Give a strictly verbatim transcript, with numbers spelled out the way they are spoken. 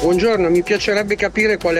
Buongiorno, mi piacerebbe capire qual è